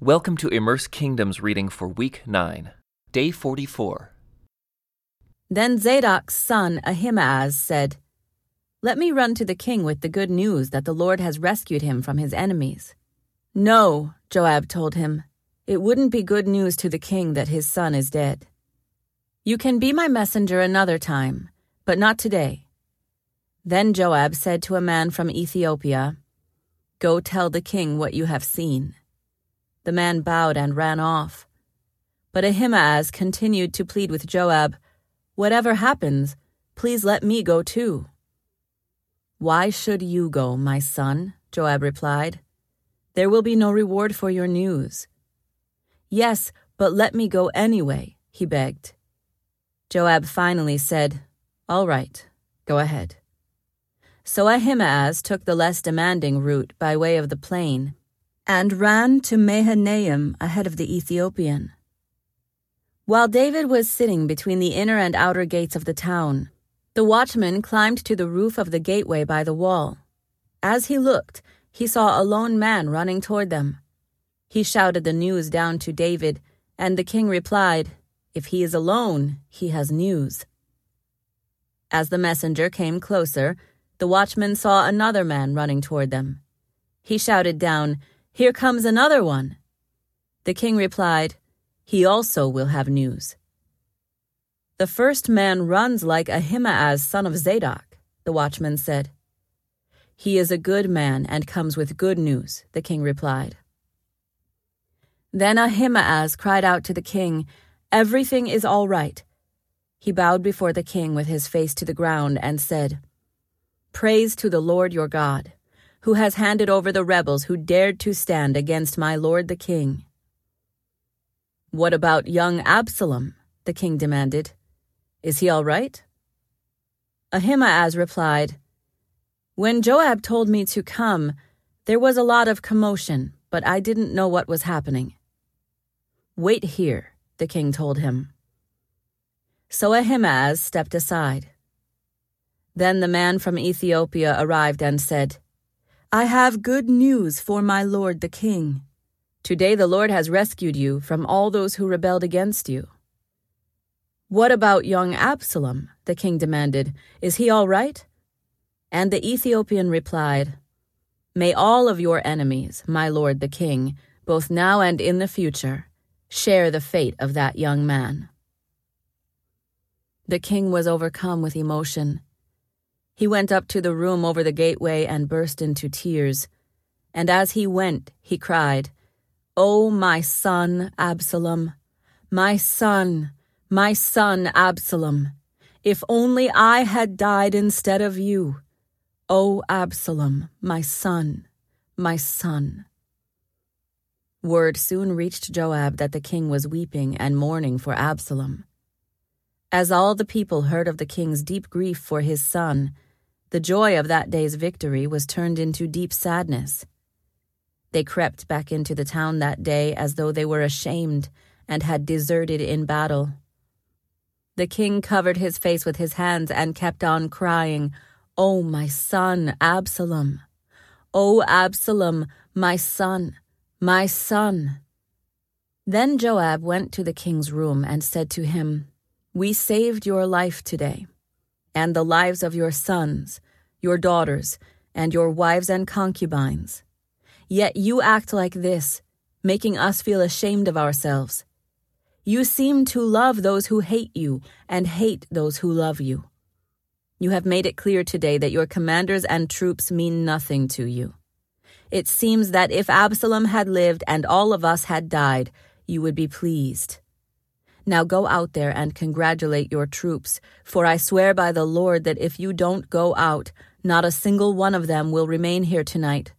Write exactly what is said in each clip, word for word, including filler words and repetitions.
Welcome to Immerse Kingdoms reading for Week nine, Day forty-four. Then Zadok's son Ahimaaz said, "Let me run to the king with the good news that the Lord has rescued him from his enemies." "No," Joab told him, "it wouldn't be good news to the king that his son is dead. You can be my messenger another time, but not today." Then Joab said to a man from Ethiopia, "Go tell the king what you have seen." The man bowed and ran off. But Ahimaaz continued to plead with Joab, "Whatever happens, please let me go too." "Why should you go, my son?" Joab replied. "There will be no reward for your news." "Yes, but let me go anyway," he begged. Joab finally said, "All right, go ahead." So Ahimaaz took the less demanding route by way of the plain and ran to Mahanaim ahead of the Ethiopian. While David was sitting between the inner and outer gates of the town, the watchman climbed to the roof of the gateway by the wall. As he looked, he saw a lone man running toward them. He shouted the news down to David, and the king replied, "If he is alone, he has news." As the messenger came closer, the watchman saw another man running toward them. He shouted down, "Here comes another one." The king replied, "He also will have news." "The first man runs like Ahimaaz son of Zadok," the watchman said. "He is a good man and comes with good news," the king replied. Then Ahimaaz cried out to the king, "Everything is all right." He bowed before the king with his face to the ground and said, "Praise to the Lord your God, who has handed over the rebels who dared to stand against my lord the king." "What about young Absalom?" the king demanded. "Is he all right?" Ahimaaz replied, "When Joab told me to come, there was a lot of commotion, but I didn't know what was happening." "Wait here," the king told him. So Ahimaaz stepped aside. Then the man from Ethiopia arrived and said, "I have good news for my lord the king. Today the Lord has rescued you from all those who rebelled against you." "What about young Absalom?" the king demanded. "Is he all right?" And the Ethiopian replied, "May all of your enemies, my lord the king, both now and in the future, share the fate of that young man." The king was overcome with emotion. He went up to the room over the gateway and burst into tears. And as he went, he cried, "Oh, my son, Absalom! My son, my son, Absalom! If only I had died instead of you! Oh, Absalom, my son, my son!" Word soon reached Joab that the king was weeping and mourning for Absalom. As all the people heard of the king's deep grief for his son, the joy of that day's victory was turned into deep sadness. They crept back into the town that day as though they were ashamed and had deserted in battle. The king covered his face with his hands and kept on crying, "Oh, my son, Absalom! Oh, Absalom, my son, my son!" Then Joab went to the king's room and said to him, "We saved your life today, and the lives of your sons, your daughters, and your wives and concubines. Yet you act like this, making us feel ashamed of ourselves. You seem to love those who hate you and hate those who love you. You have made it clear today that your commanders and troops mean nothing to you. It seems that if Absalom had lived and all of us had died, you would be pleased. Now go out there and congratulate your troops, for I swear by the Lord that if you don't go out, not a single one of them will remain here tonight.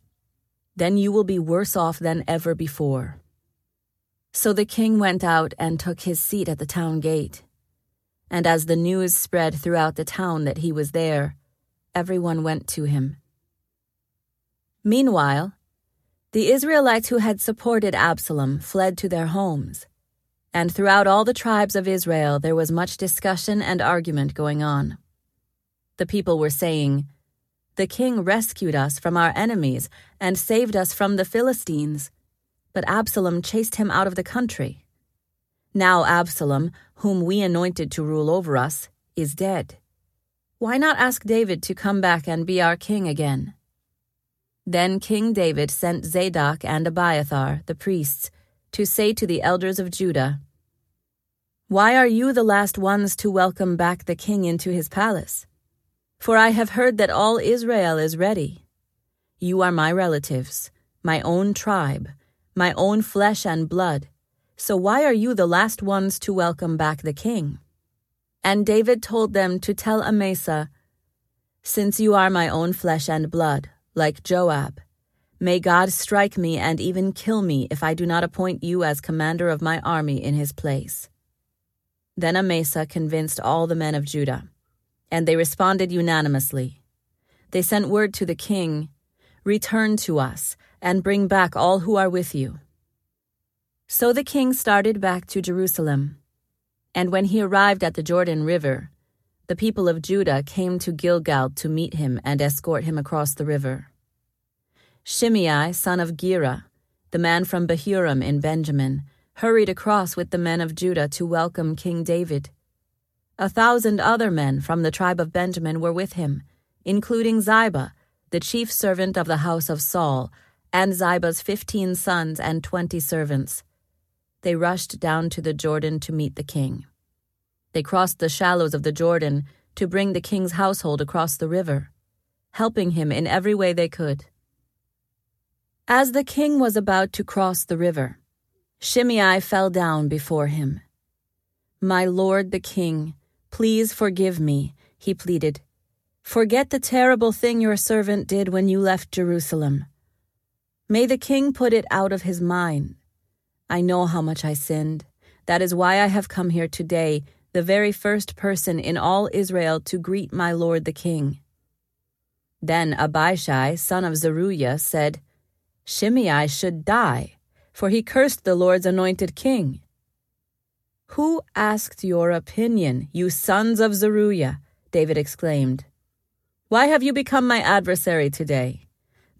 Then you will be worse off than ever before." So the king went out and took his seat at the town gate. And as the news spread throughout the town that he was there, everyone went to him. Meanwhile, the Israelites who had supported Absalom fled to their homes. And throughout all the tribes of Israel there was much discussion and argument going on. The people were saying, "The king rescued us from our enemies and saved us from the Philistines, but Absalom chased him out of the country. Now Absalom, whom we anointed to rule over us, is dead. Why not ask David to come back and be our king again?" Then King David sent Zadok and Abiathar, the priests, to say to the elders of Judah, "Why are you the last ones to welcome back the king into his palace? For I have heard that all Israel is ready. You are my relatives, my own tribe, my own flesh and blood, so why are you the last ones to welcome back the king?" And David told them to tell Amasa, "Since you are my own flesh and blood, like Joab, may God strike me and even kill me if I do not appoint you as commander of my army in his place." Then Amasa convinced all the men of Judah, and they responded unanimously. They sent word to the king, "Return to us and bring back all who are with you." So the king started back to Jerusalem. And when he arrived at the Jordan River, the people of Judah came to Gilgal to meet him and escort him across the river. Shimei, son of Gera, the man from Behurim in Benjamin, hurried across with the men of Judah to welcome King David. A thousand other men from the tribe of Benjamin were with him, including Ziba, the chief servant of the house of Saul, and Ziba's fifteen sons and twenty servants. They rushed down to the Jordan to meet the king. They crossed the shallows of the Jordan to bring the king's household across the river, helping him in every way they could. As the king was about to cross the river, Shimei fell down before him. "My lord the king, please forgive me," he pleaded. "Forget the terrible thing your servant did when you left Jerusalem. May the king put it out of his mind. I know how much I sinned. That is why I have come here today, the very first person in all Israel to greet my lord the king." Then Abishai, son of Zeruiah, said, "Shimei should die, for he cursed the Lord's anointed king." "Who asked your opinion, you sons of Zeruiah?" David exclaimed. "Why have you become my adversary today?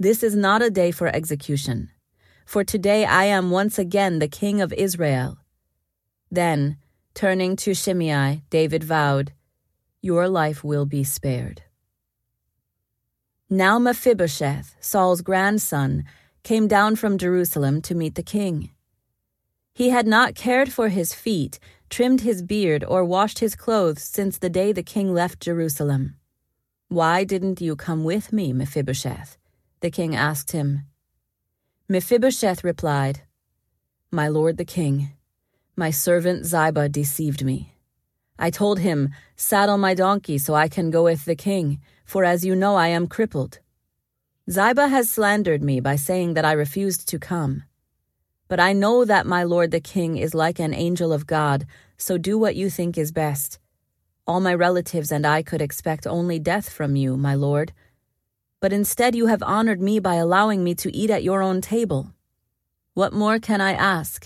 This is not a day for execution. For today I am once again the king of Israel." Then, turning to Shimei, David vowed, "Your life will be spared." Now Mephibosheth, Saul's grandson, came down from Jerusalem to meet the king. He had not cared for his feet, trimmed his beard, or washed his clothes since the day the king left Jerusalem. "Why didn't you come with me, Mephibosheth?" the king asked him. Mephibosheth replied, "My lord the king, my servant Ziba deceived me. I told him, 'Saddle my donkey so I can go with the king, for as you know I am crippled.' Ziba has slandered me by saying that I refused to come. But I know that my lord the king is like an angel of God, so do what you think is best. All my relatives and I could expect only death from you, my lord. But instead you have honored me by allowing me to eat at your own table. What more can I ask?"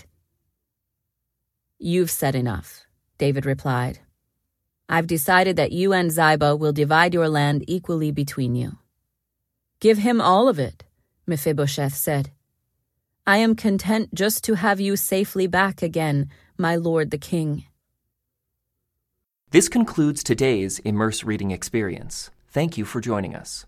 "You've said enough," David replied. "I've decided that you and Ziba will divide your land equally between you." "Give him all of it," Mephibosheth said. "I am content just to have you safely back again, my lord the king." This concludes today's Immerse Reading Experience. Thank you for joining us.